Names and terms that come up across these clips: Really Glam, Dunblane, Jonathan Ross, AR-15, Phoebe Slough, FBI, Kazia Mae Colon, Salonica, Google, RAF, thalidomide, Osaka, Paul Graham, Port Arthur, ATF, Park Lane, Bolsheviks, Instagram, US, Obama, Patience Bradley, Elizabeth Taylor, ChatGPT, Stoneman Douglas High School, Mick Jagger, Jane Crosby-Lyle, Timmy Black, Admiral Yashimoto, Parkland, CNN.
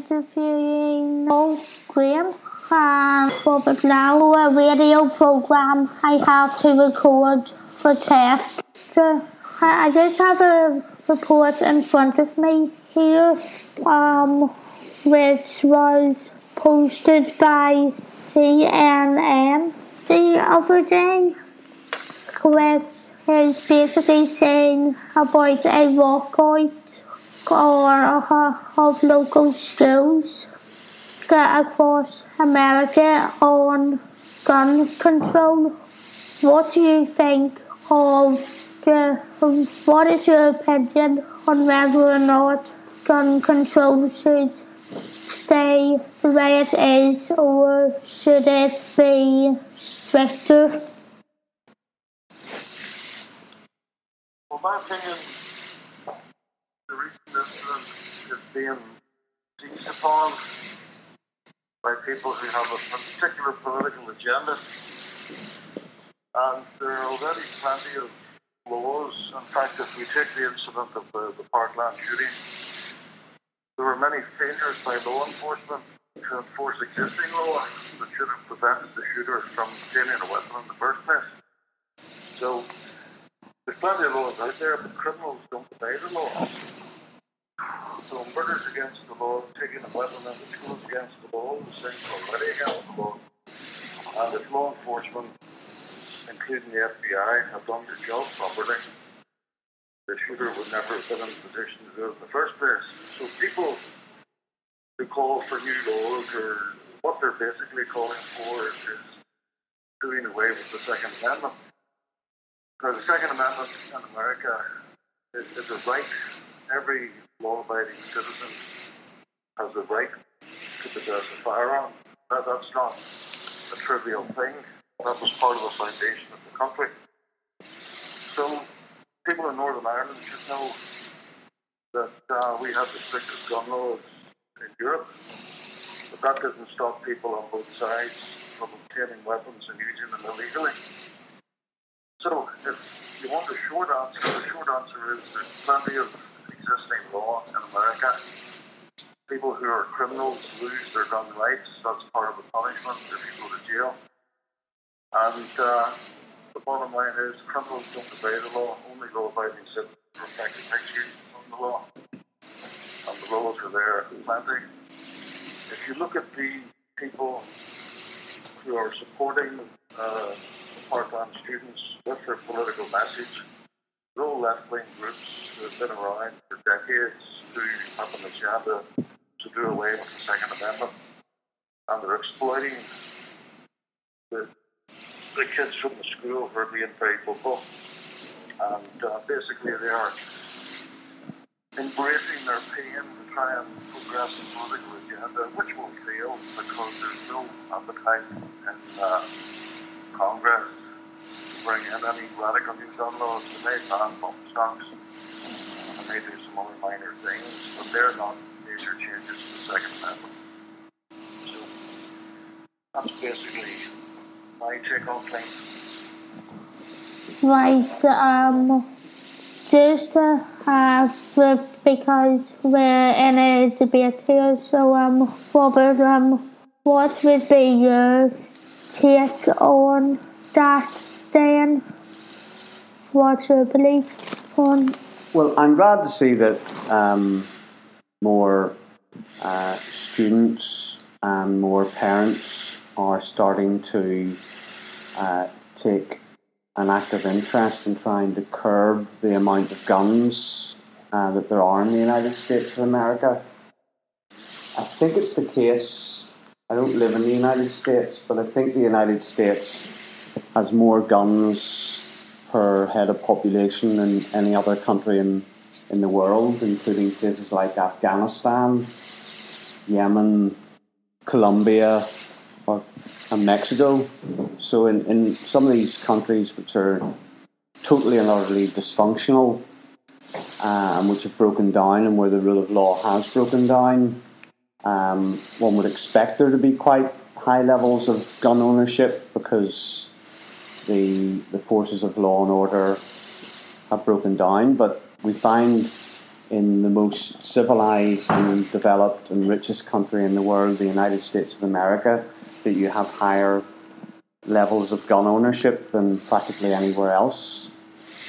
interviewing Paul Graham for the Now radio program I have to record for test. So I just have a report in front of me here, which was posted by CNN the other day, which is basically saying about a walkout of local schools across America on gun control. What do you think of what is your opinion on whether or not gun control should stay the way it is, or should it be stricter? Well, my opinion, the recent incident is being seized upon by people who have a particular political agenda, and there are already plenty of laws. In fact, if we take the incident of the Parkland shooting, there were many failures by law enforcement to enforce existing law that should have prevented the shooter from obtaining a weapon in the first place. So, there's plenty of laws out there, but criminals don't obey the law. So murders against the law, taking a weapon into school is against the law, the things are already against the law. And if law enforcement, including the FBI, have done their job properly, the shooter would never have been in a position to do it in the first place. So people who call for new laws, or what they're basically calling for, is doing away with the Second Amendment. Now, the Second Amendment in America is a right. Every law-abiding citizen has a right to possess a firearm. Now, that's not a trivial thing. That was part of the foundation of the country. So people in Northern Ireland should know that we have the strictest gun laws in Europe, but that doesn't stop people on both sides from obtaining weapons and using them illegally. So if you want a short answer, the short answer is there's plenty of existing law in America. People who are criminals lose their gun rights. That's part of the punishment if you go to jail. And the bottom line is criminals don't obey the law. Only law-abiding citizens reflect the pictures on the law. And the laws are there plenty. If you look at the people who are supporting part-time students with their political message, they're all left-wing groups have been around for decades who have an agenda to do away with the Second Amendment, and they're exploiting the kids from the school who are being paid football, and basically they are embracing their pain to try and progress the political agenda, which will fail because there's no appetite in Congress to bring in any radical new gun laws. They may ban bump stocks, they do some other minor things, but they're not major changes to the Second Amendment. So that's basically my take on things. Right, just because we're in a debate here, so Robert, what would be your take on that then? What's your belief on? Well, I'm glad to see that more students and more parents are starting to take an active interest in trying to curb the amount of guns that there are in the United States of America. I think it's the case, I don't live in the United States, but I think the United States has more guns per head of population than any other country in the world, including places like Afghanistan, Yemen, Colombia, and Mexico. So in some of these countries which are totally and utterly dysfunctional, and which have broken down and where the rule of law has broken down, one would expect there to be quite high levels of gun ownership because the forces of law and order have broken down, but we find in the most civilized and developed and richest country in the world, the United States of America, that you have higher levels of gun ownership than practically anywhere else.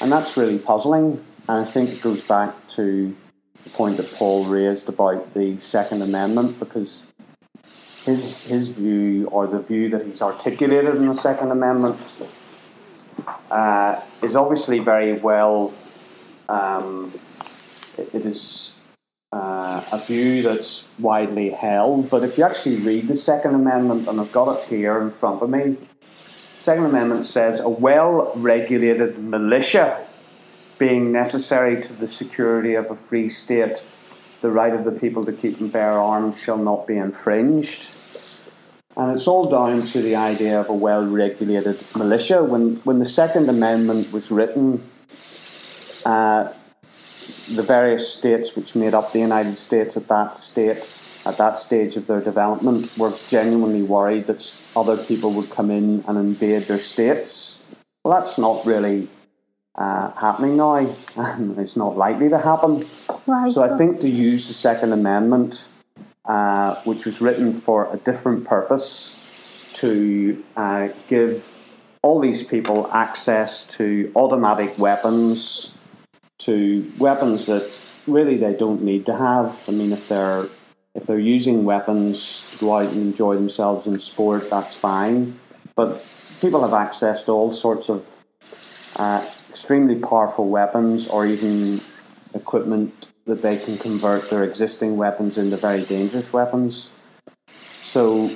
And that's really puzzling. And I think it goes back to the point that Paul raised about the Second Amendment, because his view, or the view that he's articulated in the Second Amendment, is obviously very well... it is a view that's widely held, but if you actually read the Second Amendment, and I've got it here in front of me, Second Amendment says, a well-regulated militia being necessary to the security of a free state, the right of the people to keep and bear arms shall not be infringed. And it's all down to the idea of a well-regulated militia. When the Second Amendment was written, the various states which made up the United States at that stage of their development were genuinely worried that other people would come in and invade their states. Well, that's not really happening now. It's not likely to happen. Right. So I think to use the Second Amendment, which was written for a different purpose, to give all these people access to automatic weapons, to weapons that really they don't need to have. I mean, if they're using weapons to go out and enjoy themselves in sport, that's fine. But people have access to all sorts of extremely powerful weapons, or even equipment that they can convert their existing weapons into very dangerous weapons. So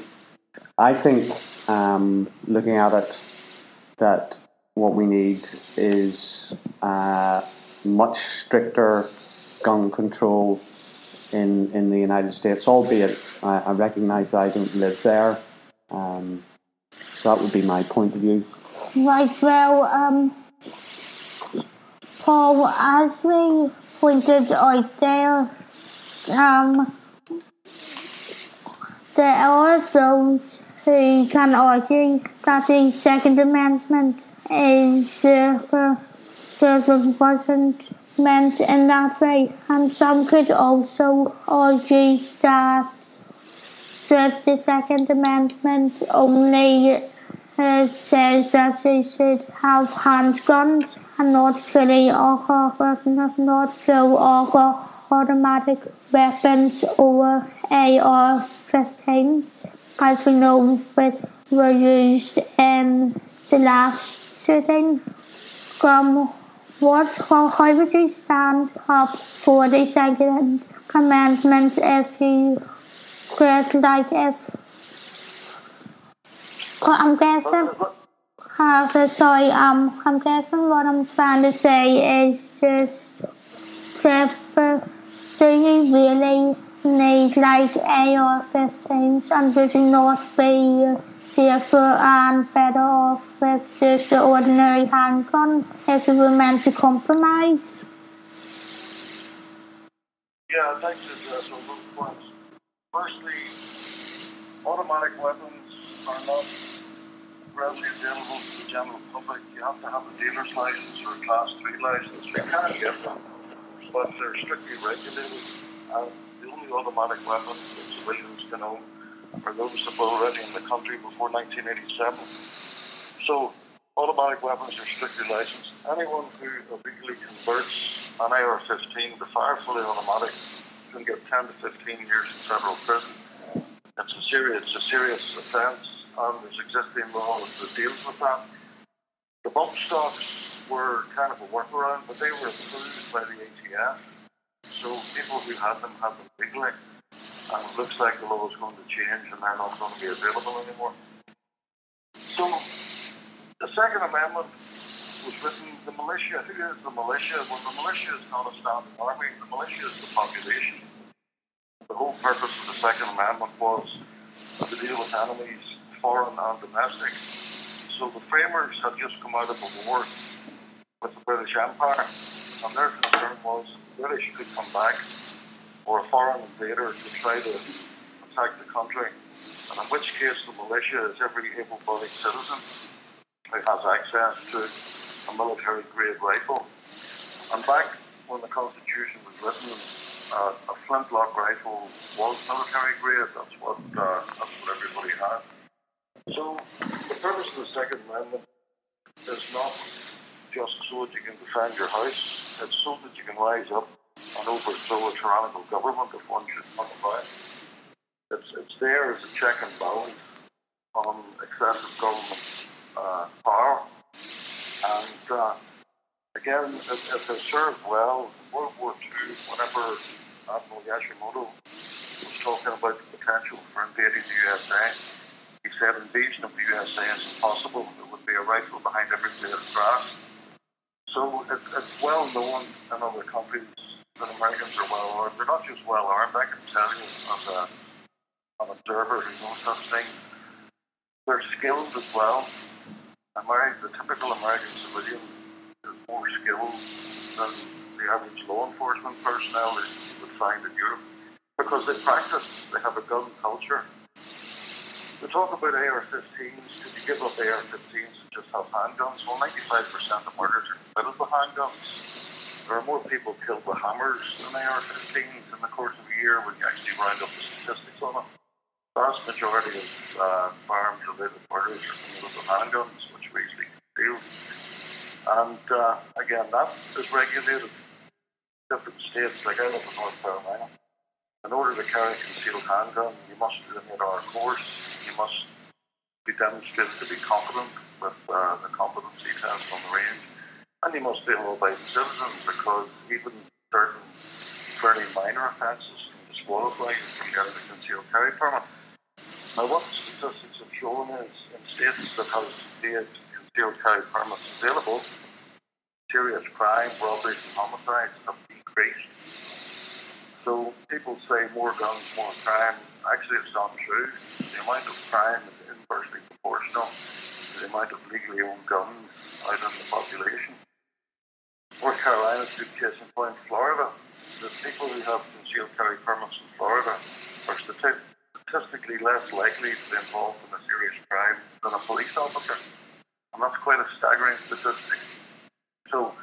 I think, looking at it, that what we need is... much stricter gun control in the United States, albeit I recognise I don't live there. So that would be my point of view. Right, well, Paul, as we pointed out there, there are those who can argue that the Second Amendment is... wasn't meant in that way, and some could also argue that the Second Amendment only says that we should have handguns and not fully automatic weapons or AR-15s, as we know which were used in the last shooting. How would you stand up for the Second Amendment if you could, like, if... I'm guessing what I'm trying to say is just, do you really need, like, AR-15s, and would you not be safer and better off with just an ordinary handgun if we were meant to compromise? Yeah, I'd like to address those points. Firstly, automatic weapons are not readily available to the general public. You have to have a dealer's license or a Class 3 license. You can get them, but they're strictly regulated, and the only automatic weapon that civilians can own are noticeable already in the country before 1987. So, automatic weapons are strictly licensed. Anyone who illegally converts an AR-15 to fire fully automatic can get 10 to 15 years in federal prison. It's a serious offence, and there's existing law that deals with that. The bump stocks were kind of a workaround, but they were approved by the ATF, so people who had them legally. And it looks like the law is going to change and they're not going to be available anymore. So, the Second Amendment was written, the militia, who is the militia? Well, the militia is not a standing army, the militia is the population. The whole purpose of the Second Amendment was to deal with enemies, foreign and domestic. So the framers had just come out of a war with the British Empire, and their concern was the British could come back, or a foreign invader, to try to attack the country, and in which case the militia is every able-bodied citizen who has access to a military-grade rifle. And back when the Constitution was written, a flintlock rifle was military grade. That's what everybody had. So the purpose of the Second Amendment is not just so that you can defend your house, it's so that you can rise up and overthrow a tyrannical government if one should come about. It's there as a check and balance on excessive government power. And again, it has served well. World War II, whenever Admiral Yashimoto was talking about the potential for invading the USA, he said invasion of the USA is impossible. There would be a rifle behind every blade of grass. So it's well known in other countries that Americans are well armed. They're not just well armed, I can tell you as an observer who knows such things. They're skilled as well. The typical American civilian is more skilled than the average law enforcement personnel that you would find in Europe because they practice, they have a gun culture. We talk about AR-15s. Could you give up AR-15s and just have handguns? Well, 95% of murders are committed with handguns. There are more people killed with hammers than AR-15s in the course of a year when you actually round up the statistics on them. The vast majority of firearms-related murders are committed with handguns, which we easily conceal. And again, that is regulated in different states. Like I live in North Carolina. In order to carry a concealed handgun, you must do an 8-hour course. You must be demonstrated to be competent with the competency test on the range. And you must be a law-abiding citizen because even certain fairly minor offences can disqualify you from getting a concealed carry permit. Now, what statistics have shown is in states that have made concealed carry permits available, serious crime, robberies, and homicides have decreased. So people say more guns, more crime. Actually, it's not true. The amount of crime is inversely proportional to the amount of legally owned guns out in the population. North Carolina is a good case in point. Florida, the people who have concealed carry permits in Florida are statistically less likely to be involved in a serious crime than a police officer. And that's quite a staggering statistic. So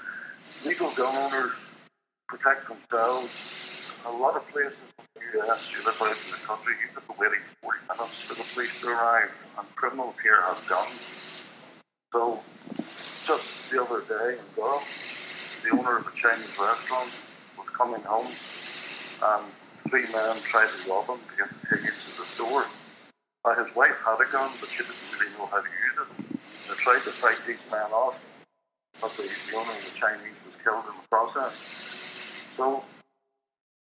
legal gun owners protect themselves. A lot of places in the US, you live out in the country, you could be waiting 40 minutes for the police to arrive, and criminals here have guns. So, just the other day in Durham, the owner of a Chinese restaurant was coming home, and three men tried to rob him to get the tickets to the store. Now, his wife had a gun, but she didn't really know how to use it. They tried to fight these men off, but the owner of the Chinese was killed in the process. So,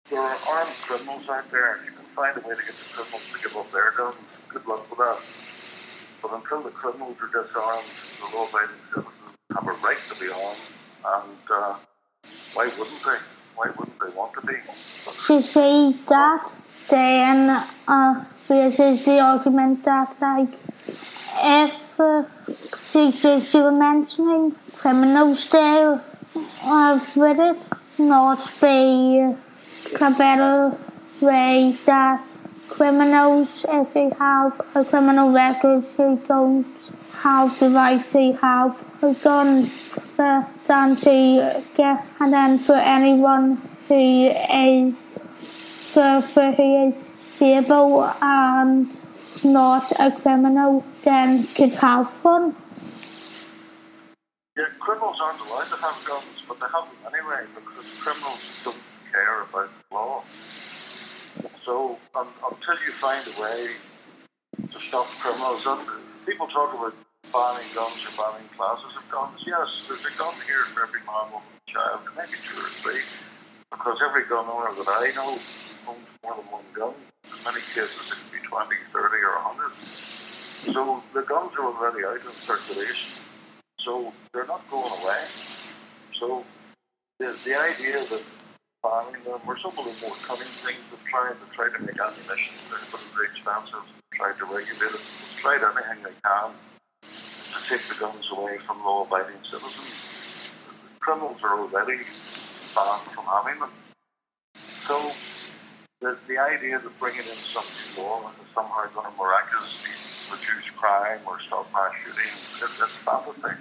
there are armed criminals out there, and you can find a way to get the criminals to give up their guns. Good luck with that. But until the criminals are disarmed, the law-abiding citizens have a right to be armed, and why wouldn't they? Why wouldn't they want to be? You see that, then this is the argument that, like, if as you were mentioning, criminals there with it, not be a better way that criminals, if they have a criminal record, who don't have the right to have a gun, than to get, and then for anyone who is stable and not a criminal, then could have one. Yeah, criminals aren't allowed to have guns, but they have them anyway because criminals don't care about the law. So until you find a way to stop criminals, and people talk about banning guns or banning classes of guns. Yes, there's a gun here for every man, woman, child, maybe two or three, because every gun owner that I know owns more than one gun. In many cases it could be 20, 30 or 100. So the guns are already out in circulation. So they're not going away. So the idea that banning them, or some of the more cunning things that try to make ammunition very expensive, try to regulate it, try anything they can to take the guns away from law-abiding citizens. Criminals are already banned from having them. So the idea that bringing in some new law is somehow going to miraculously reduce crime or stop mass shootings, it's fantasy.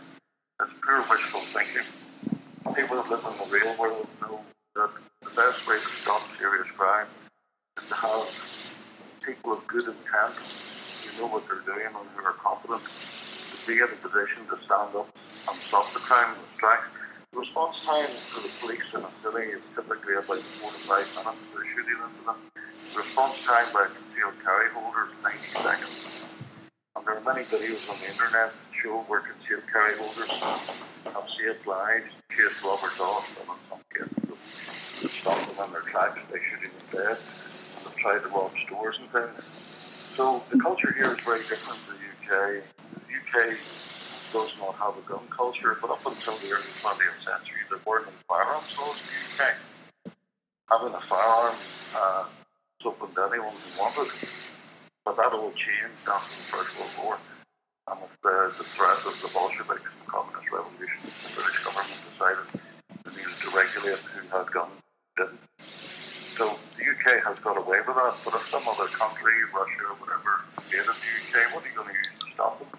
It's pure wishful thinking. people that live in the real world know that the best way to stop serious crime is to have people of good intent who know what they're doing and who are competent to be in a position to stand up and stop the crime in the strike. The response time for the police in a city is typically about 4 to 5 minutes for a shooting incident. The response time by concealed carry holders is 90 seconds. And there are many videos on the internet that show where concealed carry holders have saved lives, chased robbers off, and in some cases have stopped them in their tracks by shooting them dead, and have tried to rob stores and things. So the culture here is very different to the UK. The UK does not have a gun culture, but up until the early 20th century, there weren't any firearms laws in the UK. Having a firearm was open to anyone who wanted, but that all changed after the First World War, and with the threat of the Bolsheviks and the Communist Revolution, the British government decided they needed to regulate who had guns and didn't. So the UK has got away with that, but if some other country, Russia, whatever, invaded the UK, what are you going to use to stop them?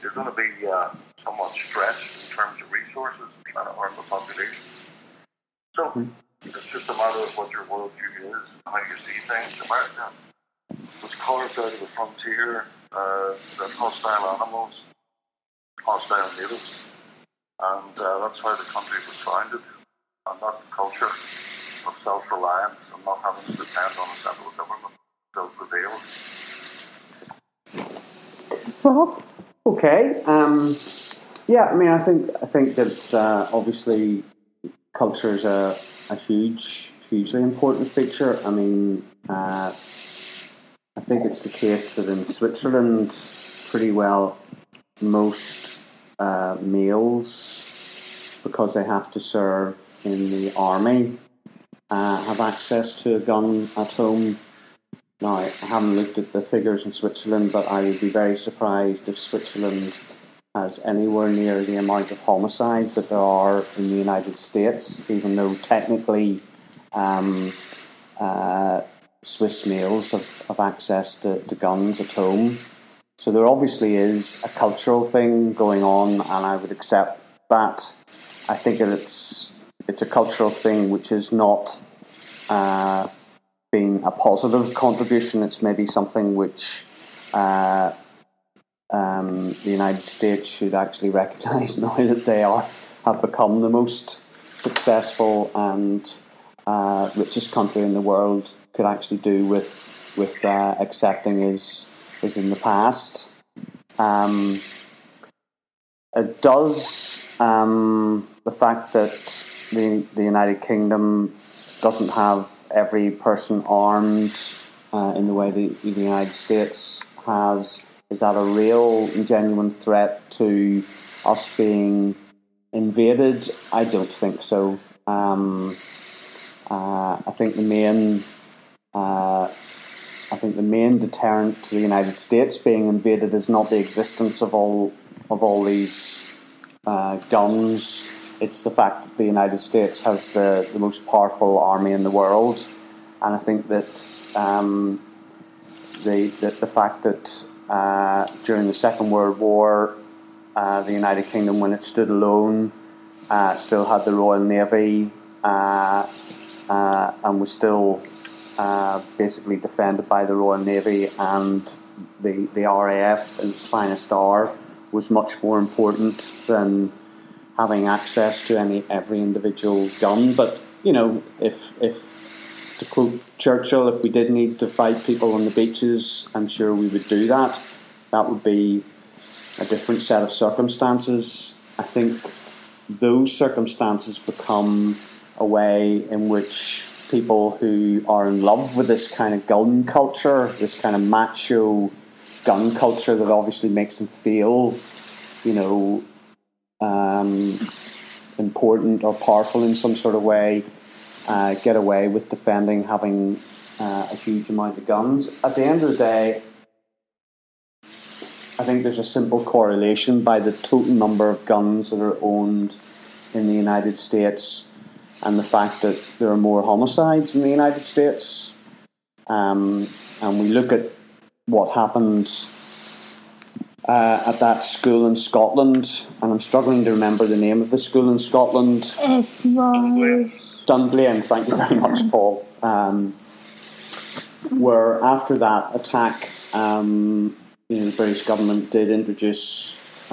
You're going to be somewhat stretched in terms of resources trying to harm the population. So it's just a matter of what your worldview is and how you see things. America was carved out of the frontier that hostile animals, hostile natives, and that's how the country was founded, and that culture of self-reliance and not having to depend on a central government still prevails. Well, okay. Yeah, I mean, I think that obviously culture is a hugely important feature. I mean, I think it's the case that in Switzerland, pretty well, most males, because they have to serve in the army, have access to a gun at home. Now, I haven't looked at the figures in Switzerland, but I would be very surprised if Switzerland has anywhere near the amount of homicides that there are in the United States, even though technically Swiss males have access to guns at home. So there obviously is a cultural thing going on, and I would accept that. I think that it's a cultural thing which is not being a positive contribution. It's maybe something which the United States should actually recognise now that they have become the most successful and richest country in the world, could actually do with accepting is in the past. It does, the fact that the United Kingdom doesn't have every person armed in the way the United States has. Is that a real and genuine threat to us being invaded? I don't think so. I think the main deterrent to the United States being invaded is not the existence of all these guns. It's the fact that the United States has the most powerful army in the world, and I think that the fact that during the Second World War, the United Kingdom, when it stood alone, still had the Royal Navy and was still basically defended by the Royal Navy, and the RAF in its finest hour was much more important than having access to every individual gun. But, you know, if to quote Churchill, if we did need to fight people on the beaches, I'm sure we would do that. That would be a different set of circumstances. I think those circumstances become a way in which people who are in love with this kind of gun culture, this kind of macho gun culture that obviously makes them feel, you know, important or powerful in some sort of way, get away with defending having a huge amount of guns. At the end of the day, I think there's a simple correlation by the total number of guns that are owned in the United States and the fact that there are more homicides in the United States. And we look at what happened at that school in Scotland, and I'm struggling to remember the name of the school in Scotland. It was Dunblane, thank you very much, Paul. Where after that attack, the British government did introduce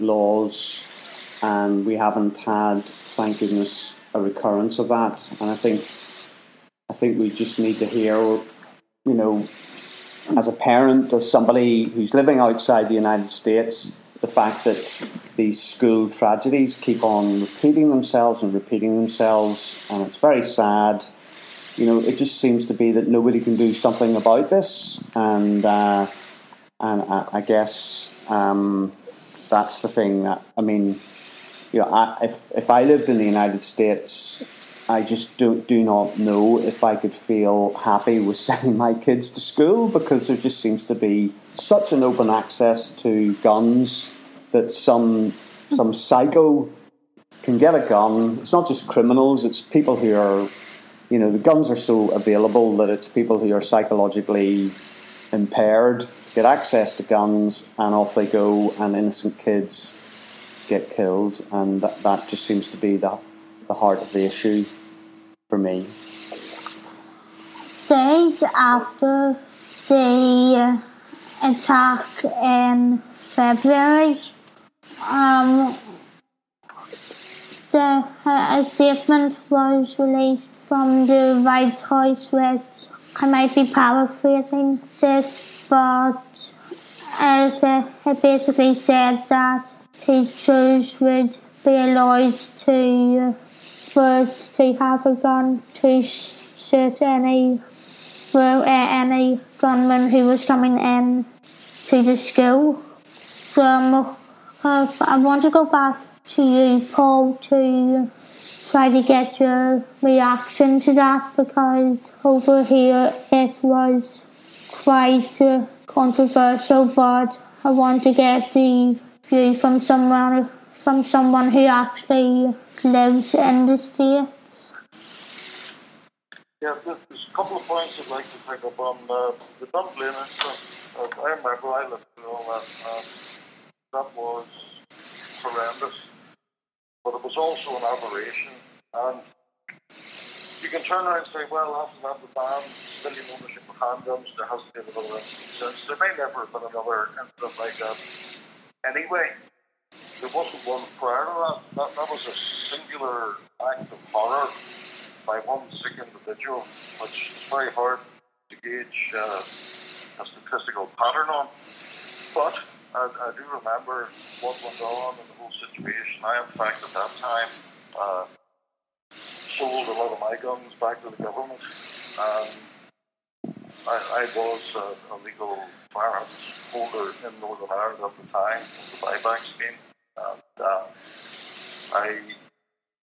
laws, and we haven't had, thank goodness, a recurrence of that. And I think we just need to hear, as a parent of somebody who's living outside the United States, the fact that these school tragedies keep on repeating themselves, and it's very sad. It just seems to be that nobody can do something about this, and I guess that's the thing that if I lived in the United States, I just do not know if I could feel happy with sending my kids to school, because there just seems to be such an open access to guns that some psycho can get a gun. It's not just criminals; it's people who are. The guns are so available that it's people who are psychologically impaired get access to guns, and off they go, and innocent kids get killed. And that just seems to be the heart of the issue for me. Days after the attack in February, a statement was released from the White House, which I might be paraphrasing this, but it basically said that teachers would be allowed to have a gun to shoot any gunman who was coming in to the school. I want to go back to you, Paul, to try to get your reaction to that, because over here it was quite controversial, but I want to get the view from someone who actually lives in the States. Yeah, there's a couple of points I'd like to pick up on. The Dunblane incident, I remember I lived through all that, that was horrendous, but it was also an aberration. And you can turn around and say, well, after that, the ban civilian ownership of handguns, there hasn't been another incident since. There may never have been another incident like that. Anyway, there wasn't one prior to that. That was a singular act of horror by one sick individual, which is very hard to gauge a statistical pattern on. But I do remember what went on in the whole situation. I, in fact, at that time, sold a lot of my guns back to the government. I was a legal firearms holder in Northern Ireland at the time, with the buyback scheme, and I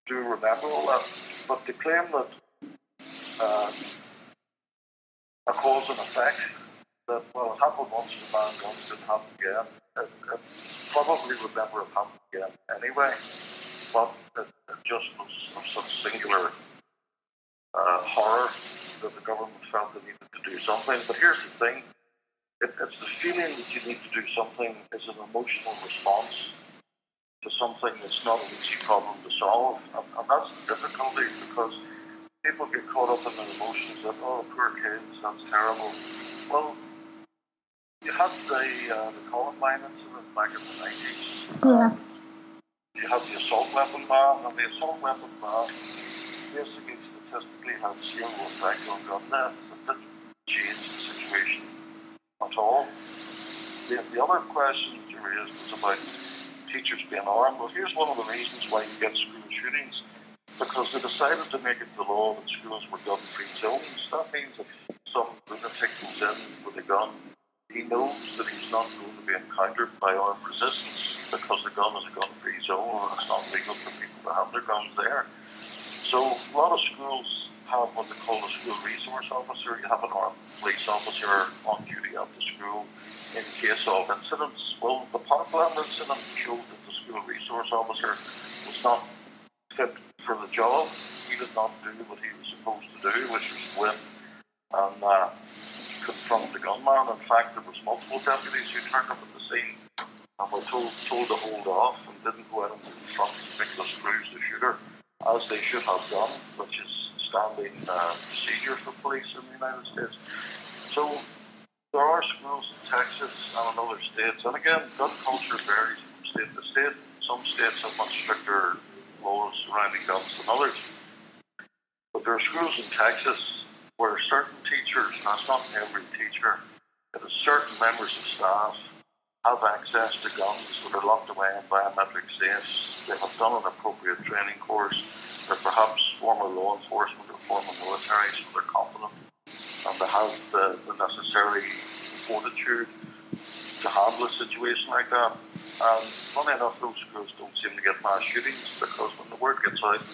do remember all that. But to claim that a cause and effect, that, well, it happened once to ban guns, didn't happen again, it probably would never have happened again anyway. But it just was of such singular horror that the government felt they needed to do something. But here's the thing, it's the feeling that you need to do something is an emotional response to something that's not an easy problem to solve. And that's the difficulty, because people get caught up in their emotions that, oh, poor kids, that's terrible. Well, you had the Columbine incident back in the 90s. Yeah. You had the assault weapon ban, and the assault weapon ban basically statistically had zero effect on gun deaths. It didn't change the situation at all. The other question that you raised was about teachers being armed. Well, here's one of the reasons why you get school shootings, because they decided to make it the law that schools were gun-free zones. That means if some lunatic goes in with a gun, he knows that he's not going to be encountered by armed resistance, because the gun is a gun-free zone and it's not legal for people to have their guns there. So a lot of schools have what they call a school resource officer. You have an armed police officer on duty at the school in case of incidents. Well, the Parkland incident showed that the school resource officer was not fit for the job. He did not do what he was supposed to do, which was win and confront the gunman. In fact, there was multiple deputies who turned up at the scene were told to hold off and didn't go out and confront Nicholas Cruz, the shooter, as they should have done, which is standing procedure for police in the United States. So there are schools in Texas and in other states, and again, gun culture varies from state to state. Some states have much stricter laws surrounding guns than others. But there are schools in Texas where certain teachers, and it's not every teacher, but certain members of staff have access to guns that are locked away in biometric safes. They have done an appropriate training course. They're perhaps former law enforcement or former military, so they're competent. And they have the necessary fortitude to handle a situation like that. And funny enough, those schools don't seem to get mass shootings, because when the word gets out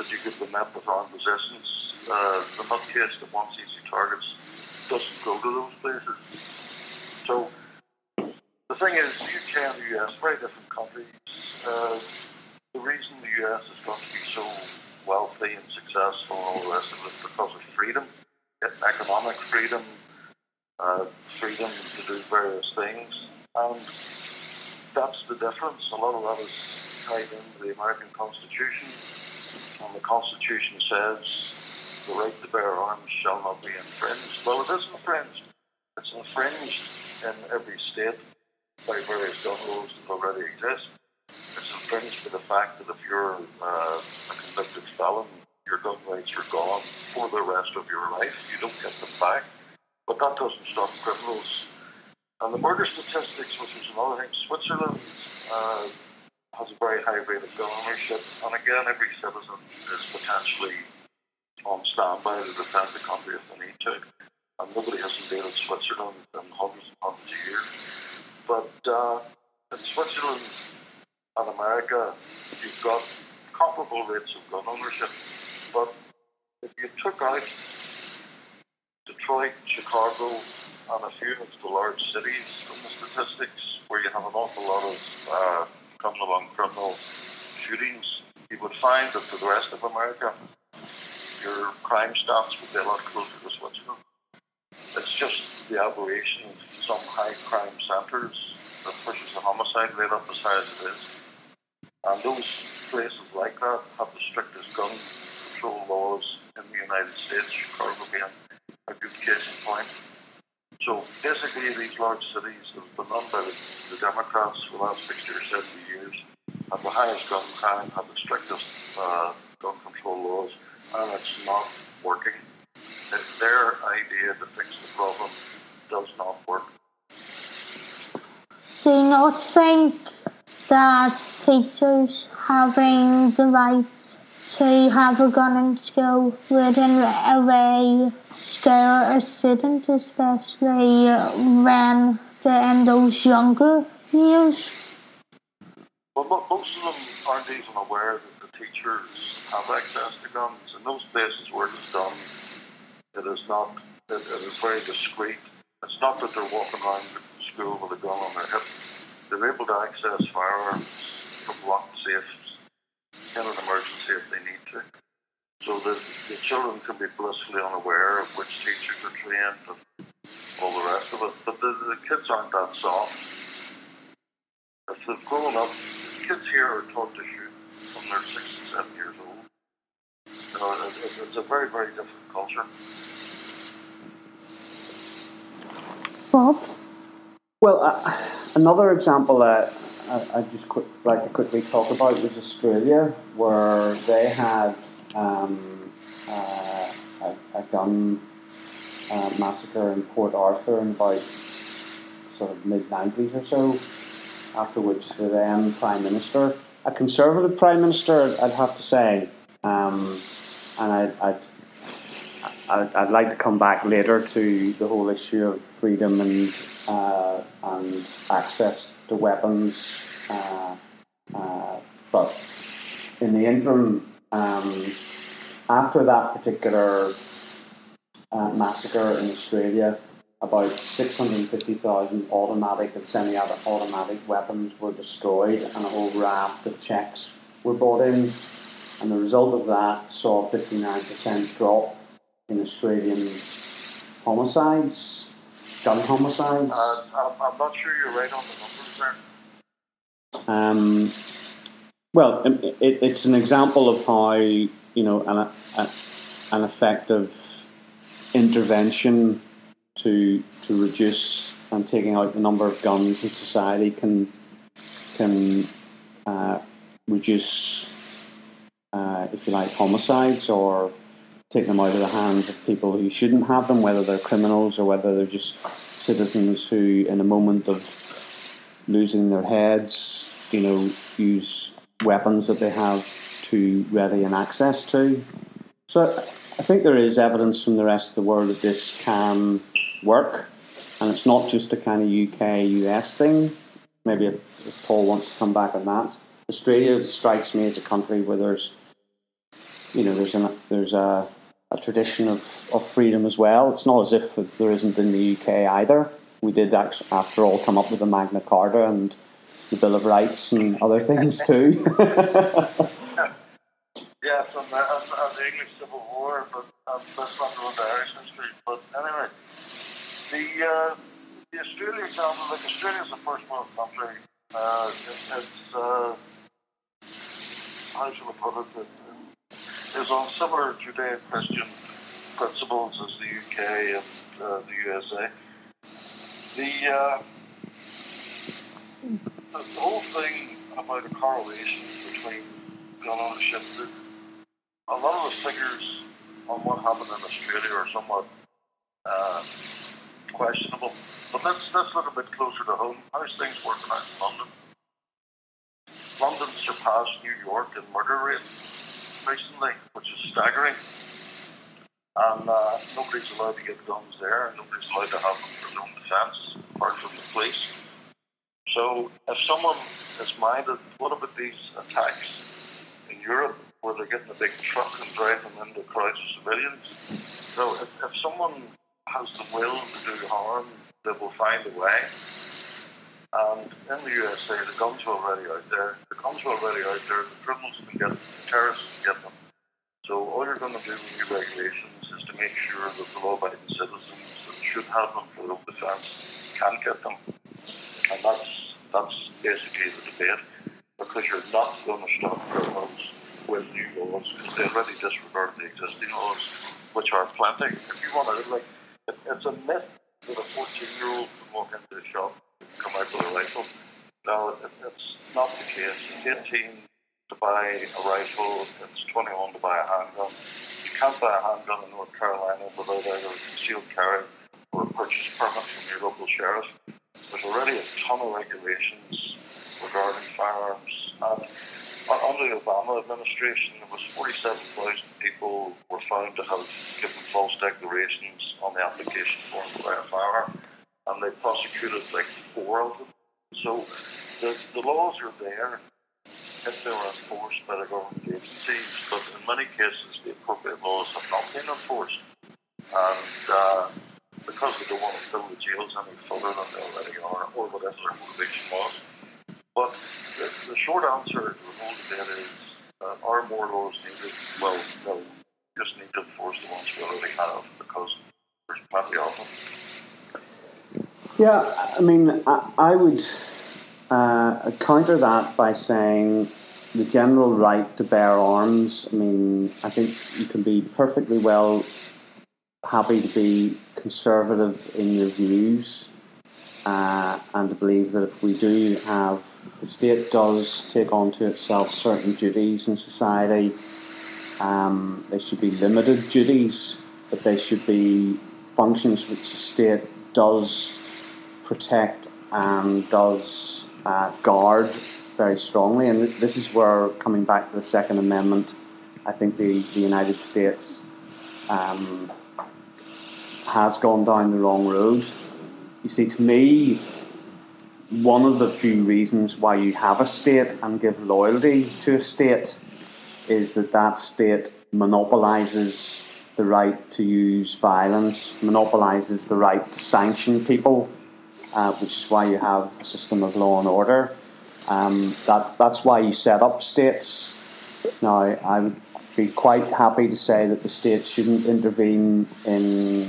that you could be met with armed resistance, the nutcase that wants easy targets doesn't go to those places. So the thing is, the UK and the US, very different countries. The reason the US is going to be so wealthy and successful and all the rest of it is because of freedom, economic freedom, freedom to do various things, and that's the difference. A lot of that is tied into the American Constitution, and the Constitution says the right to bear arms shall not be infringed. Well, it is infringed. It's infringed in every state by various gun laws that already exist. It's infringed by the fact that if you're a convicted felon, your gun rights are gone for the rest of your life. You don't get them back. But that doesn't stop criminals. And the murder statistics, which is another thing, Switzerland has a very high rate of gun ownership. And again, every citizen is potentially on standby to defend the country if they need to. And nobody has invaded Switzerland in hundreds and hundreds of years. But in Switzerland and America, you've got comparable rates of gun ownership. But if you took out Detroit, Chicago, and a few of the large cities from the statistics, where you have an awful lot of criminal shootings, you would find that for the rest of America, your crime stats would be a lot closer to Switzerland. It's just the aberration of some high crime centres that pushes the homicide rate up as high as it is. And those places like that have the strictest gun control laws in the United States, Chicago being a good case in point. So basically, these large cities have been run by the Democrats for the last 60 or 70 years, have the highest gun crime, have the strictest gun control laws, and it's not working. It's their idea to fix the problem. It does not work. Do you not think that teachers having the right to have a gun in school wouldn't really scare a student, especially when they're in those younger years? Well, most of them aren't even aware that the teachers have access to guns. In those places where it's done, it is very discreet. It's not that they're walking around school with a gun on their hip. They're able to access firearms from locked safes in an emergency if they need to. So the children can be blissfully unaware of which teachers are trained and all the rest of it. But the kids aren't that soft. If they've grown up, kids here are taught to shoot when they're 6 and 7 years old. You know, it's a very, very different culture. Bob? Well, another example that I'd just like to quickly talk about was Australia, where they had a gun massacre in Port Arthur in about sort of mid-90s or so, after which the then Prime Minister, a Conservative Prime Minister, I'd have to say, and I'd like to come back later to the whole issue of freedom and access to weapons, but in the interim, after that particular massacre in Australia, about 650,000 automatic and semi-automatic weapons were destroyed, and a whole raft of Czechs were brought in, and the result of that saw a 59% drop in Australian homicides, gun homicides. I'm not sure you're right on the numbers there. Well, it's an example of how, you know, an effective intervention to reduce and taking out the number of guns in society can reduce, if you like, homicides, or take them out of the hands of people who shouldn't have them, whether they're criminals or whether they're just citizens who, in a moment of losing their heads, you know, use weapons that they have to ready and access to. So I think there is evidence from the rest of the world that this can work, and it's not just a kind of UK-US thing. Maybe if Paul wants to come back on that. Australia strikes me as a country where there's a tradition of freedom as well. It's not as if there isn't in the UK either. We did, after all, come up with the Magna Carta and the Bill of Rights and other things too. Yes, and the English Civil War, but that's not going to Irish history. But anyway, the Australia example, like Australia's a first world country. It's how shall I put it? Is on similar Judeo-Christian principles as the UK and the USA. The whole thing about a correlation between gun ownership, a lot of the figures on what happened in Australia are somewhat questionable. But let's look a bit closer to home. How's things working out in London? London surpassed New York in murder rates recently, which is staggering, and nobody's allowed to get guns there. Nobody's allowed to have them for their own defence, apart from the police. So, if someone is minded, what about these attacks in Europe where they're getting a big truck and driving into crowds of civilians? So, if someone has the will to do harm, they will find a way. And in the USA, the guns are already out there. The criminals can get them. The terrorists can get them. So all you're going to do with new regulations is to make sure that the law-abiding citizens that should have them for their own defence can get them. And that's basically the debate, because you're not going to stop criminals with new laws, because they already disregard the existing laws, which are plenty. If you want to, like, it's a myth that a 14-year-old can walk into the shop, come out with a rifle. No, it's not the case. It's 18 to buy a rifle. It's 21 to buy a handgun. You can't buy a handgun in North Carolina without either a concealed carry or a purchase permit from your local sheriff. There's already a ton of regulations regarding firearms. And under the Obama administration, there was 47,000 people were found to have given false declarations on the application form to buy a firearm. And they prosecuted like 4 of them. So the laws are there if they were enforced by the government agencies, but in many cases the appropriate laws have not been enforced. And because they don't want to fill the jails any further than they already are, or whatever their motivation was. But the short answer to the whole debate is, are more laws needed? Well, no. You just need to enforce the ones we already have, because there's plenty of them. Yeah, I mean, I would counter that by saying the general right to bear arms. I mean, I think you can be perfectly well happy to be conservative in your views and to believe that if we do have, the state does take onto itself certain duties in society, they should be limited duties, but they should be functions which the state does protect and does guard very strongly. And this is where, coming back to the Second Amendment, I think the United States has gone down the wrong road. You see, to me, one of the few reasons why you have a state and give loyalty to a state is that state monopolizes the right to use violence, monopolizes the right to sanction people, which is why you have a system of law and order. That's why you set up states. Now, I would be quite happy to say that the states shouldn't intervene in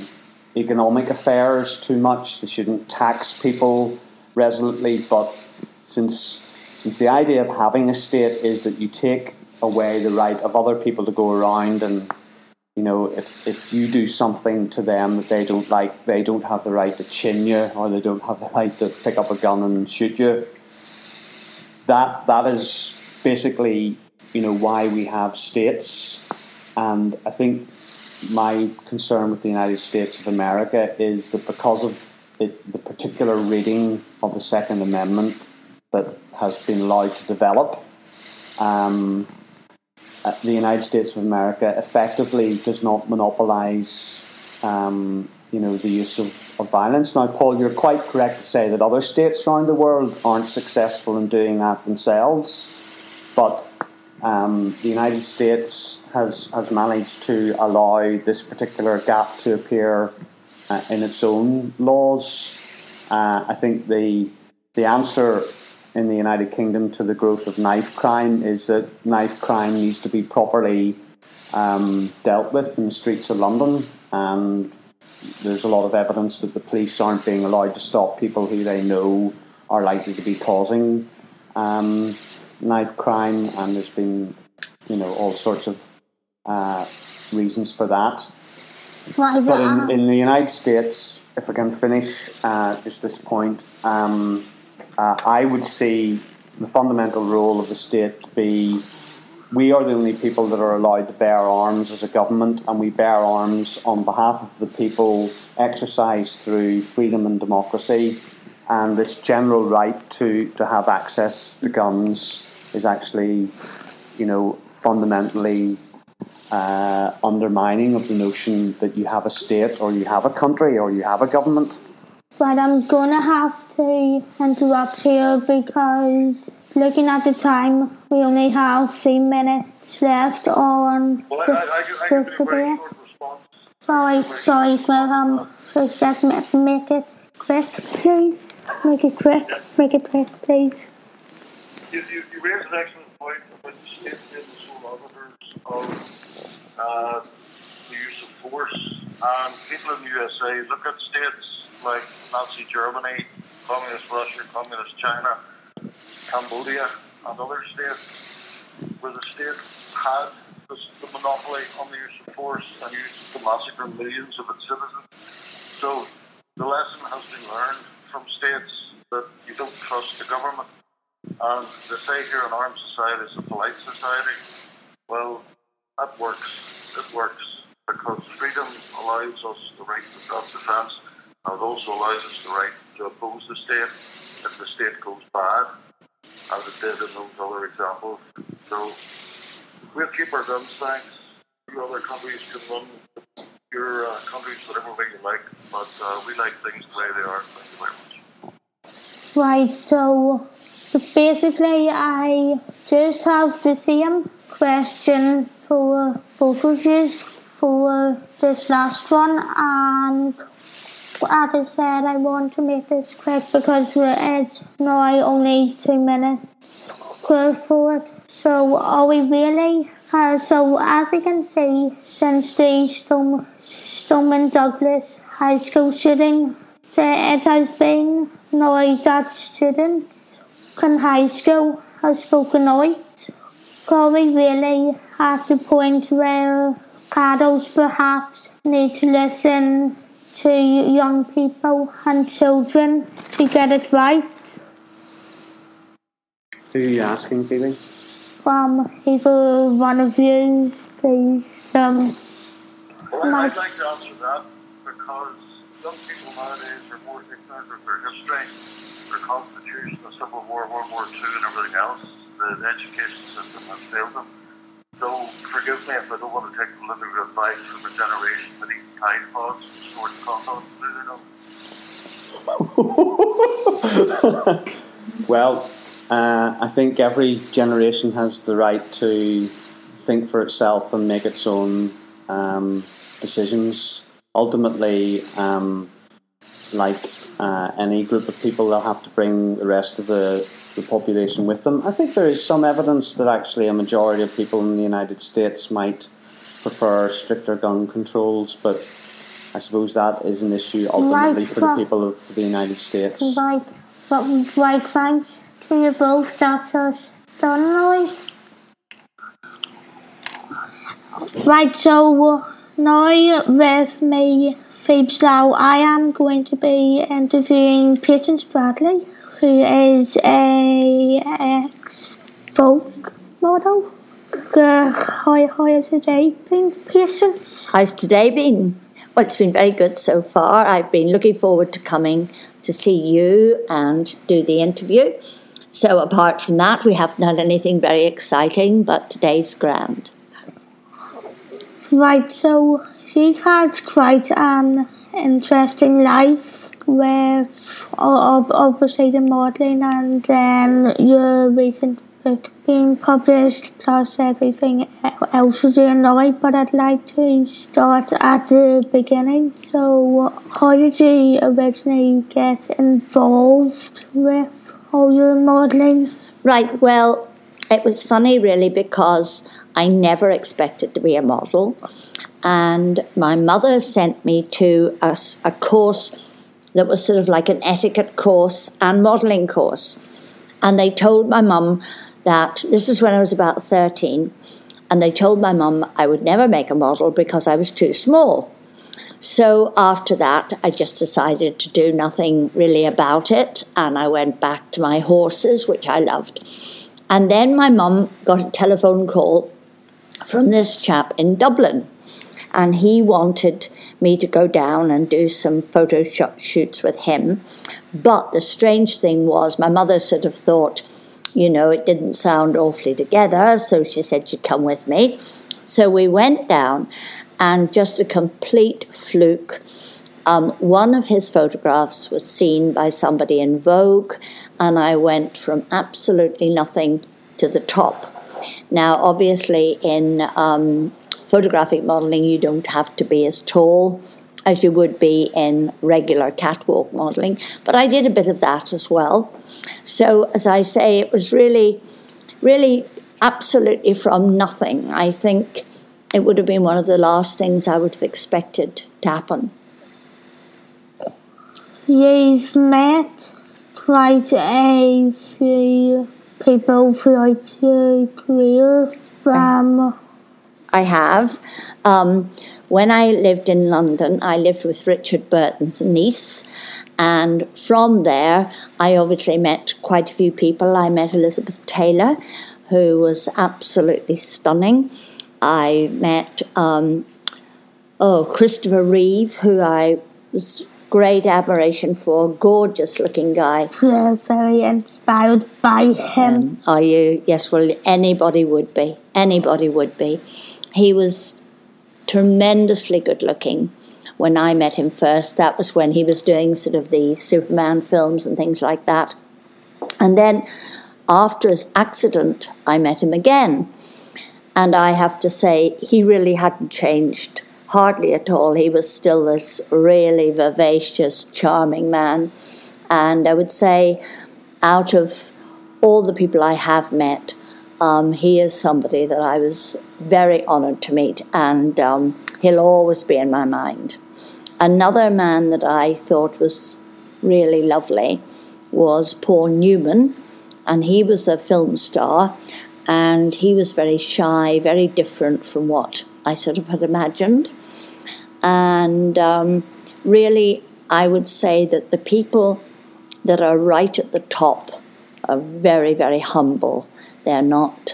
economic affairs too much. They shouldn't tax people resolutely, but since Since the idea of having a state is that you take away the right of other people to go around and, you know, if you do something to them that they don't like, they don't have the right to chin you, or they don't have the right to pick up a gun and shoot you. That is basically, you know, why we have states. And I think my concern with the United States of America is that because of the particular reading of the Second Amendment that has been allowed to develop, the United States of America effectively does not monopolise, you know, the use of violence. Now, Paul, you're quite correct to say that other states around the world aren't successful in doing that themselves, but the United States has managed to allow this particular gap to appear in its own laws. I think the answer in the United Kingdom to the growth of knife crime is that knife crime needs to be properly dealt with in the streets of London, and there's a lot of evidence that the police aren't being allowed to stop people who they know are likely to be causing knife crime, and there's been, you know, all sorts of reasons for that. But in the United States, if I can finish just this point, I would see the fundamental role of the state to be, we are the only people that are allowed to bear arms as a government, and we bear arms on behalf of the people exercised through freedom and democracy, and this general right to have access to guns is actually, you know, fundamentally undermining of the notion that you have a state or you have a country or you have a government. But I'm going to have to interrupt here because looking at the time, we only have 3 minutes left on this debate. Sorry, Graham. Just make it quick, please. Make it quick, please. You raised an excellent point about the state being the sole arbiters of the use of force. And people in the USA look at states like Nazi Germany, Communist Russia, Communist China, Cambodia, and other states, where the state had the monopoly on the use of force and used to massacre millions of its citizens. So the lesson has been learned from states that you don't trust the government. And they say here an armed society is a polite society. Well, that works. It works because freedom allows us the right to self-defense. And it also allows us the right to oppose the state if the state goes bad, as it did in those other examples. So we'll keep our guns, thanks. You other countries can run your countries whatever way you like, but we like things the way they are. Thank you very much. Right, so basically I just have the same question for both of you for this last one, and as I said, I want to make this quick because it's now only 2 minutes for it. So are we really? So as we can see, since the Stoneman Douglas High School shooting, it has been now that students in high school have spoken out. Are we really at the point where adults perhaps need to listen to young people and children to get it right? Who are you asking, Phoebe? Either one of you, please. Well, I'd like to answer that because young people nowadays are more ignorant of their history, their constitution, the Civil War, World War II, and everything else. The education system has failed them. So forgive me if I don't want to take the literal advice from a generation that eats Tide Pods and snorts condoms, you know. Well, I think every generation has the right to think for itself and make its own decisions. Ultimately, any group of people, they'll have to bring the rest of the population with them. I think there is some evidence that actually a majority of people in the United States might prefer stricter gun controls, but I suppose that is an issue ultimately for the people of the United States. Right, Frank, We were both off of Illinois. Right, so now with me, Phoebe Slough, I am going to be interviewing Patience Bradley, who is a Vogue model. How has today been, Patience? How's today been? Well, it's been very good so far. I've been looking forward to coming to see you and do the interview. So apart from that, we haven't had anything very exciting, but today's grand. Right, so you've had quite an interesting life with obviously the modelling and then your recent book being published, plus everything else you're doing now. But I'd like to start at the beginning. So how did you originally get involved with all your modelling? Right, well, it was funny really because I never expected to be a model, and my mother sent me to a course that was sort of like an etiquette course and modelling course, and they told my mum that, this was when I was about 13, and they told my mum I would never make a model because I was too small. So after that, I just decided to do nothing really about it, and I went back to my horses, which I loved. And then my mum got a telephone call from this chap in Dublin, and he wanted me to go down and do some photo shoots with him. But the strange thing was, my mother sort of thought, you know, it didn't sound awfully together, so she said she'd come with me. So we went down, and just a complete fluke, one of his photographs was seen by somebody in Vogue, and I went from absolutely nothing to the top. Now, obviously, in photographic modelling, you don't have to be as tall as you would be in regular catwalk modelling, but I did a bit of that as well. So, as I say, it was really, really absolutely from nothing. I think it would have been one of the last things I would have expected to happen. You've met quite a few people throughout your career. I have. When I lived in London, I lived with Richard Burton's niece, and from there, I obviously met quite a few people. I met Elizabeth Taylor, who was absolutely stunning. I met Christopher Reeve, who I was great admiration for, gorgeous-looking guy. You're very inspired by him. Are you? Yes, well, anybody would be. Anybody would be. He was tremendously good-looking when I met him first. That was when he was doing sort of the Superman films and things like that. And then after his accident, I met him again. And I have to say, he really hadn't changed hardly at all. He was still this really vivacious, charming man. And I would say, out of all the people I have met, he is somebody that I was very honoured to meet, and he'll always be in my mind. Another man that I thought was really lovely was Paul Newman, and he was a film star, and he was very shy, very different from what I sort of had imagined. And really, I would say that the people that are right at the top are very, very humble. They're not,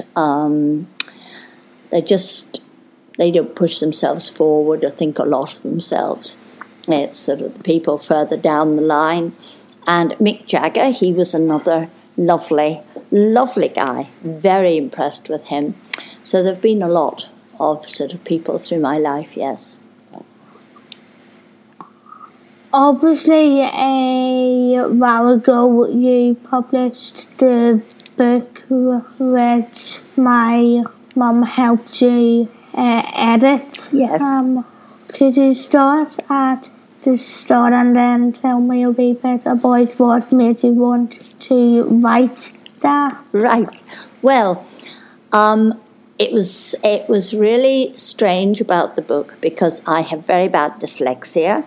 they don't push themselves forward or think a lot of themselves. It's sort of the people further down the line. And Mick Jagger, he was another lovely, lovely guy. Very impressed with him. So there have been a lot of sort of people through my life, yes. Obviously, a while ago you published the book which my mum helped you edit. Yes. Could you start at the start and then tell me a wee bit about what made you want to write that? Right. Well, it was really strange about the book because I have very bad dyslexia.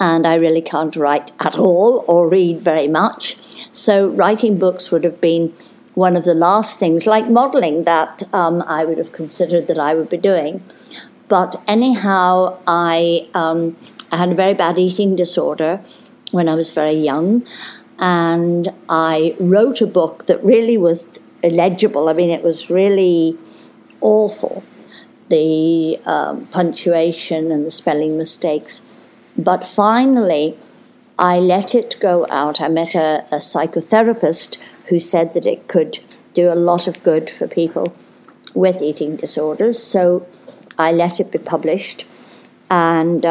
and I really can't write at all or read very much. So writing books would have been one of the last things, like modeling, that I would have considered that I would be doing. But anyhow, I had a very bad eating disorder when I was very young, and I wrote a book that really was illegible. I mean, it was really awful, the punctuation and the spelling mistakes. But finally, I let it go out. I met a psychotherapist who said that it could do a lot of good for people with eating disorders. So I let it be published, and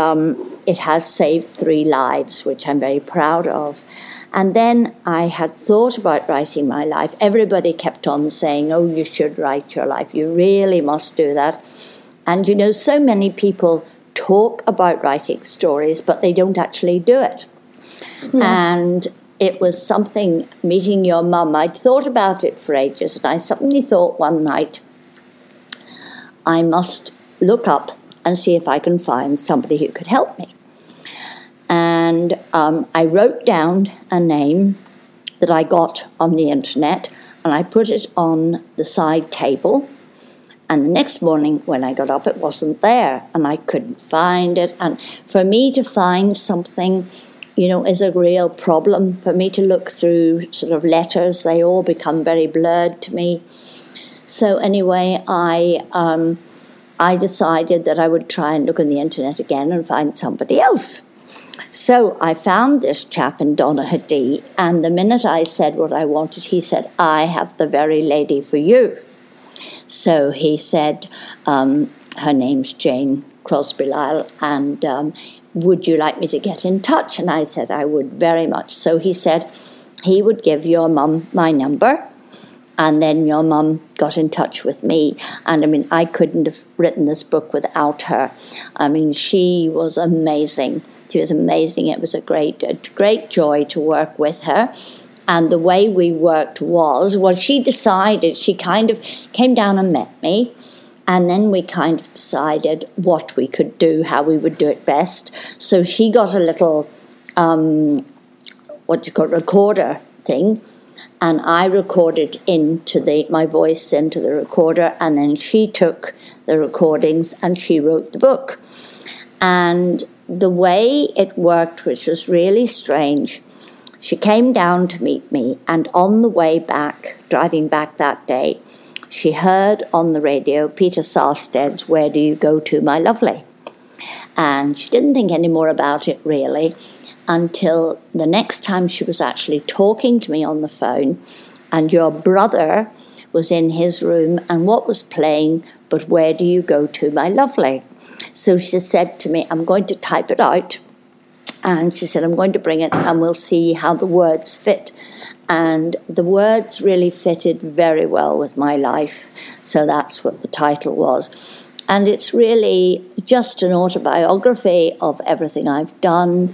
it has saved 3 lives, which I'm very proud of. And then I had thought about writing my life. Everybody kept on saying, oh, you should write your life. You really must do that. And, you know, so many people talk about writing stories, but they don't actually do it. Mm. And it was something, meeting your mum, I'd thought about it for ages, and I suddenly thought one night, I must look up and see if I can find somebody who could help me. And I wrote down a name that I got on the internet, and I put it on the side table. And the next morning when I got up, it wasn't there, and I couldn't find it. And for me to find something, you know, is a real problem. For me to look through sort of letters, they all become very blurred to me. So anyway, I decided that I would try and look on the internet again and find somebody else. So I found this chap in Donaghadee, and the minute I said what I wanted, he said, I have the very lady for you. So he said, her name's Jane Crosby-Lyle, and would you like me to get in touch? And I said, I would very much. So he said he would give your mum my number, and then your mum got in touch with me. And I mean, I couldn't have written this book without her. I mean, she was amazing. She was amazing. It was a great joy to work with her. And the way we worked was, well, she kind of came down and met me, and then we kind of decided what we could do, how we would do it best. So she got a little, recorder thing, and I recorded my voice into the recorder, and then she took the recordings and she wrote the book. And the way it worked, which was really strange, she came down to meet me, and on the way back, driving back that day, she heard on the radio Peter Sarstedt's Where Do You Go To, My Lovely? And she didn't think any more about it, really, until the next time she was actually talking to me on the phone, and your brother was in his room, and what was playing but Where Do You Go To, My Lovely? So she said to me, I'm going to type it out. And she said, I'm going to bring it and we'll see how the words fit. And the words really fitted very well with my life. So that's what the title was. And it's really just an autobiography of everything I've done,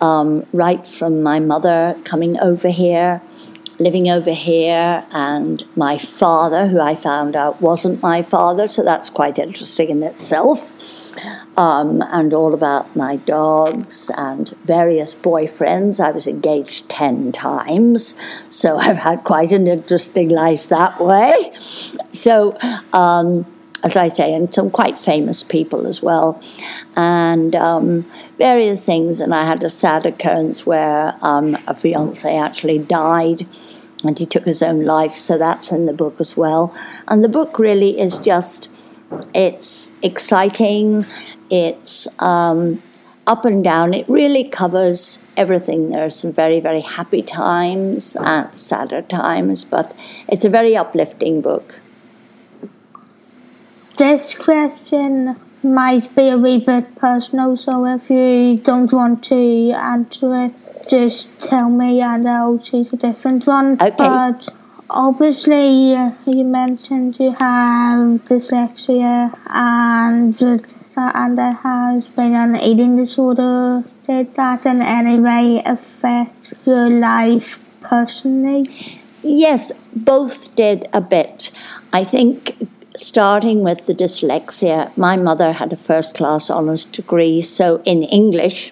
right from my mother coming over here, living over here, and my father, who I found out wasn't my father. So that's quite interesting in itself. And all about my dogs and various boyfriends. I was engaged 10 times, so I've had quite an interesting life that way. So, as I say, and some quite famous people as well, and various things. And I had a sad occurrence where a fiancé actually died, and he took his own life, so that's in the book as well. And the book really is just... it's exciting, it's up and down. It really covers everything. There are some very, very happy times and sadder times, but it's a very uplifting book. This question might be a wee bit personal, so if you don't want to answer it, just tell me and I'll choose a different one. Okay. But obviously, you mentioned you have dyslexia, and there has been an eating disorder. Did that in any way affect your life personally? Yes, both did a bit. I think starting with the dyslexia, my mother had a first-class honours degree, so in English,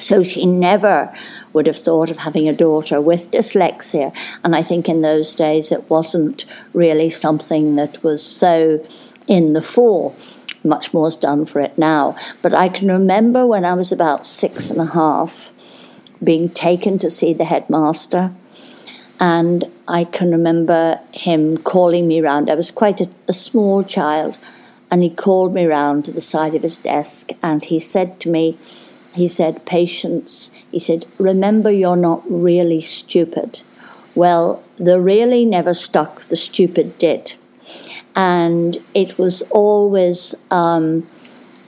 So she never would have thought of having a daughter with dyslexia. And I think in those days it wasn't really something that was so in the fore. Much more is done for it now. But I can remember when I was about 6 and a half being taken to see the headmaster. And I can remember him calling me round. I was quite a small child. And he called me round to the side of his desk. And he said to me, he said, "Patience," he said, "remember you're not really stupid." Well, the really never stuck, the stupid did. And it was always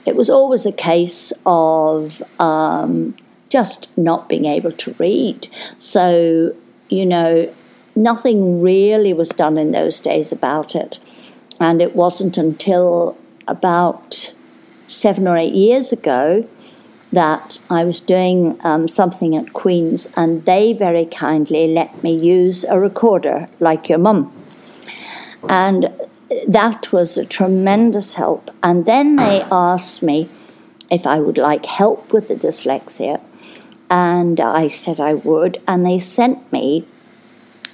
a case of just not being able to read. So, you know, nothing really was done in those days about it. And it wasn't until about 7 or 8 years ago that I was doing something at Queen's, and they very kindly let me use a recorder like your mum. And that was a tremendous help. And then they asked me if I would like help with the dyslexia. And I said I would. And they sent me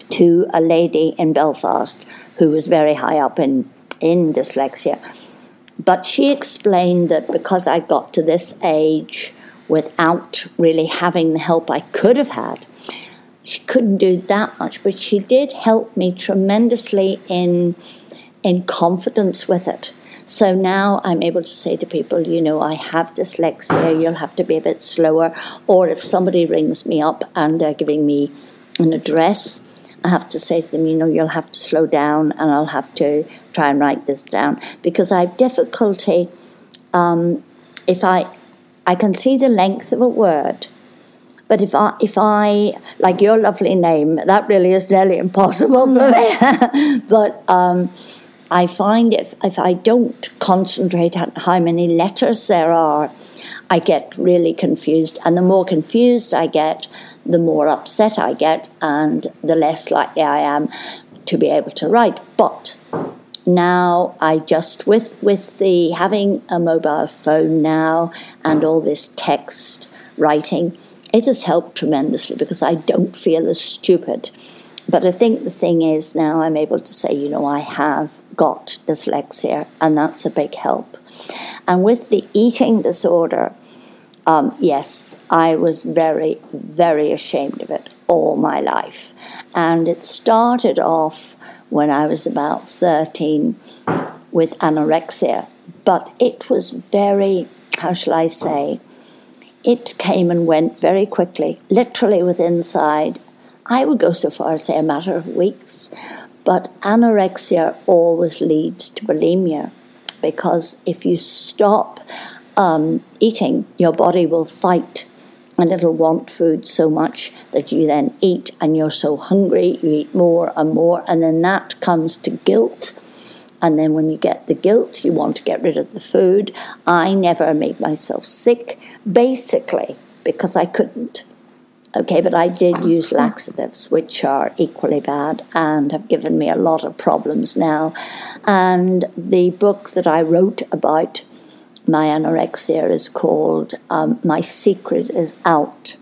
to a lady in Belfast who was very high up in dyslexia. But she explained that because I got to this age without really having the help I could have had, she couldn't do that much. But she did help me tremendously in confidence with it. So now I'm able to say to people, you know, I have dyslexia, you'll have to be a bit slower. Or if somebody rings me up and they're giving me an address, I have to say to them, you know, you'll have to slow down and I'll have to try and write this down. Because I have difficulty, if I can see the length of a word, but if I like your lovely name, that really is nearly impossible for me. But I find if I don't concentrate on how many letters there are, I get really confused. And the more confused I get, the more upset I get, and the less likely I am to be able to write. But now I just, with the having a mobile phone now and all this text writing, it has helped tremendously because I don't feel as stupid. But I think the thing is now I'm able to say, you know, I have got dyslexia, and that's a big help. And with the eating disorder, yes, I was very, very ashamed of it all my life. And it started off when I was about 13 with anorexia. But it was very, how shall I say, it came and went very quickly, literally inside, I would go so far as say a matter of weeks. But anorexia always leads to bulimia, because if you stop eating, your body will fight and it'll want food so much that you then eat, and you're so hungry, you eat more and more, and then that comes to guilt. And then when you get the guilt, you want to get rid of the food. I never made myself sick, basically, because I couldn't. Okay, but I did use laxatives, which are equally bad and have given me a lot of problems now. And the book that I wrote about my anorexia is called My Secret Is Out.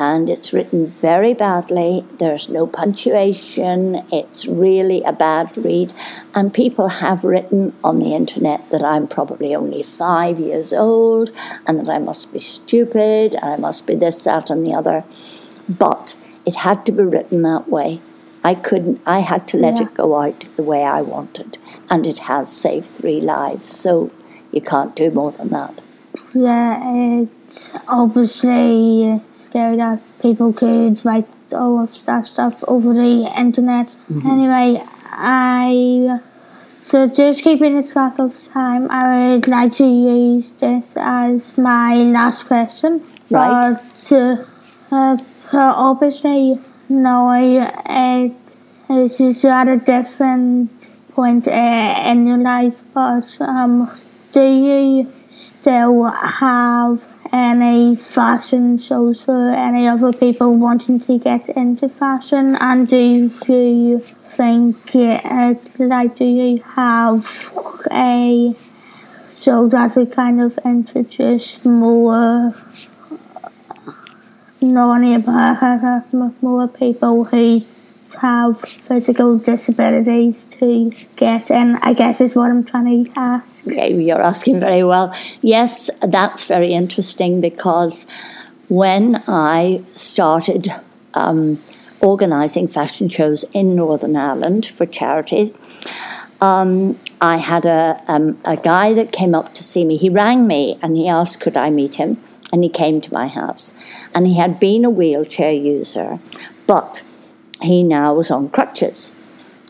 And it's written very badly. There's no punctuation. It's really a bad read. And people have written on the internet that I'm probably only 5 years old and that I must be stupid and I must be this, that, and the other. But it had to be written that way. I had to let it go out the way I wanted. And it has saved 3 lives. So you can't do more than that. Yeah, it's obviously scary that people could write all of that stuff over the internet. Mm-hmm. Anyway, so just keeping track of time, I would like to use this as my last question. Right. But obviously, no, it's at a different point in your life, but do you still have any fashion shows for any other people wanting to get into fashion? And do you think, do you have a show that would kind of introduce more non-America, more people who have physical disabilities to get in, I guess is what I'm trying to ask. Yeah, you're asking very well. Yes, that's very interesting, because when I started organising fashion shows in Northern Ireland for charity, I had a guy that came up to see me. He rang me and he asked could I meet him, and he came to my house, and he had been a wheelchair user, but he now was on crutches.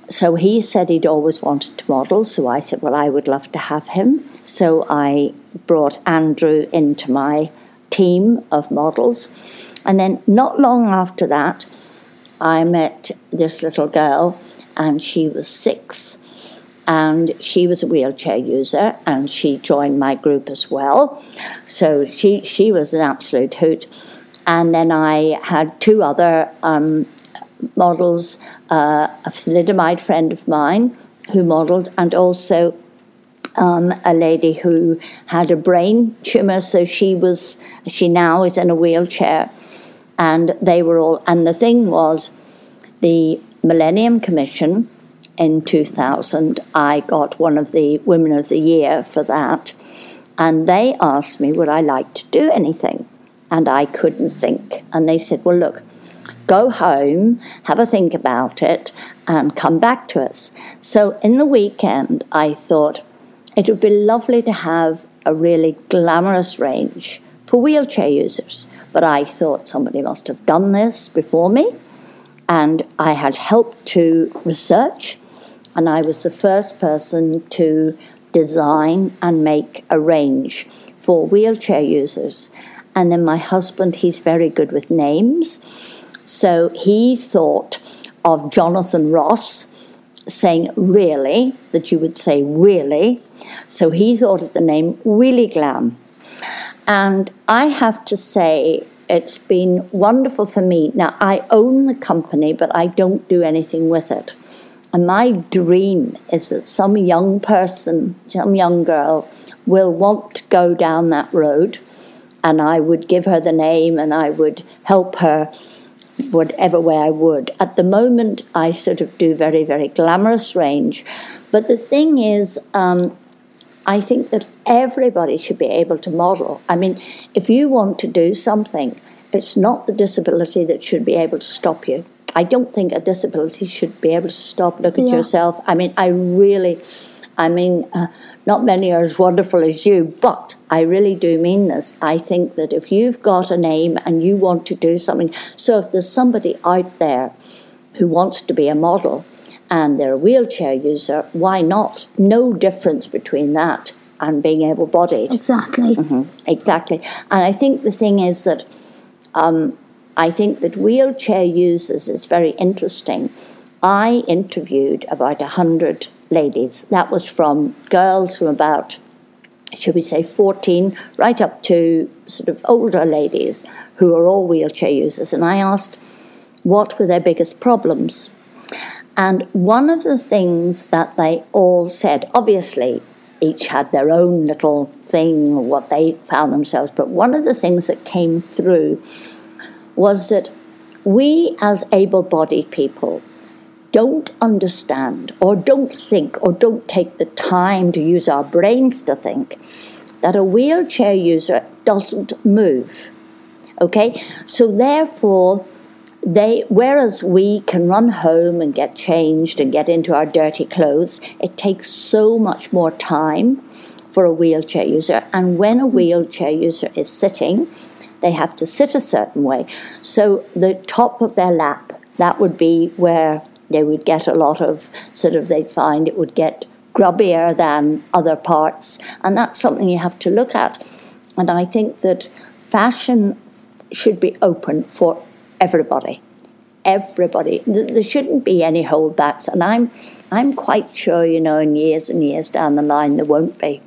So he said he'd always wanted to model, so I said, well, I would love to have him. So I brought Andrew into my team of models, and then not long after that I met this little girl, and she was 6, and she was a wheelchair user, and she joined my group as well. So she was an absolute hoot. And then I had 2 other models, a thalidomide friend of mine who modelled, and also a lady who had a brain tumour, so she now is in a wheelchair. And they were all, and the thing was, the Millennium Commission in 2000, I got one of the Women of the Year for that, and they asked me would I like to do anything, and I couldn't think. And they said, well, look, go home, have a think about it, and come back to us. So in the weekend, I thought it would be lovely to have a really glamorous range for wheelchair users. But I thought somebody must have done this before me, and I had helped to research, and I was the first person to design and make a range for wheelchair users. And then my husband, he's very good with names, so he thought of Jonathan Ross, saying really, that you would say really, so he thought of the name Really Glam. And I have to say, it's been wonderful for me. Now, I own the company, but I don't do anything with it. And my dream is that some young person, some young girl, will want to go down that road, and I would give her the name and I would help her whatever way I would. At the moment, I sort of do very, very glamorous range. But the thing is, I think that everybody should be able to model. I mean, if you want to do something, it's not the disability that should be able to stop you. I don't think a disability should be able to stop. Look at yourself. I mean, not many are as wonderful as you, but I really do mean this. I think that if you've got a name and you want to do something, so if there's somebody out there who wants to be a model, and they're a wheelchair user, why not? No difference between that and being able-bodied. Exactly. Mm-hmm. Exactly. And I think the thing is that I think that wheelchair users is very interesting. I interviewed about 100 ladies. That was from girls from about, should we say, 14, right up to sort of older ladies who are all wheelchair users. And I asked what were their biggest problems. And one of the things that they all said, obviously each had their own little thing, or what they found themselves, but one of the things that came through was that we as able-bodied people don't understand or don't think or don't take the time to use our brains to think that a wheelchair user doesn't move, okay? So therefore, whereas we can run home and get changed and get into our dirty clothes, it takes so much more time for a wheelchair user. And when a wheelchair user is sitting, they have to sit a certain way. So the top of their lap, that would be where they would get a lot of, sort of, they'd find it would get grubbier than other parts. And that's something you have to look at. And I think that fashion should be open for everybody. There shouldn't be any holdbacks, and I'm quite sure, you know, in years and years down the line there won't be.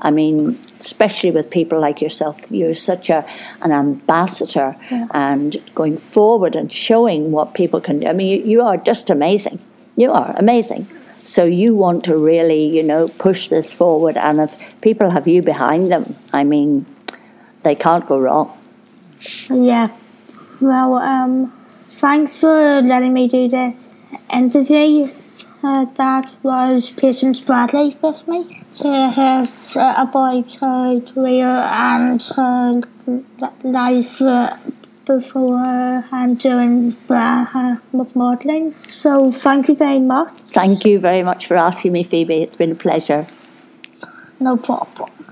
I mean, especially with people like yourself, you're such an ambassador, and going forward and showing what people can do. I mean, you are just amazing. You are amazing. So you want to really, you know, push this forward, and if people have you behind them, I mean, they can't go wrong. Yeah. Well, thanks for letting me do this interview. That was Patience Bradley with me. She has about her career and her life before and during modelling. So thank you very much. Thank you very much for asking me, Phoebe. It's been a pleasure. No problem.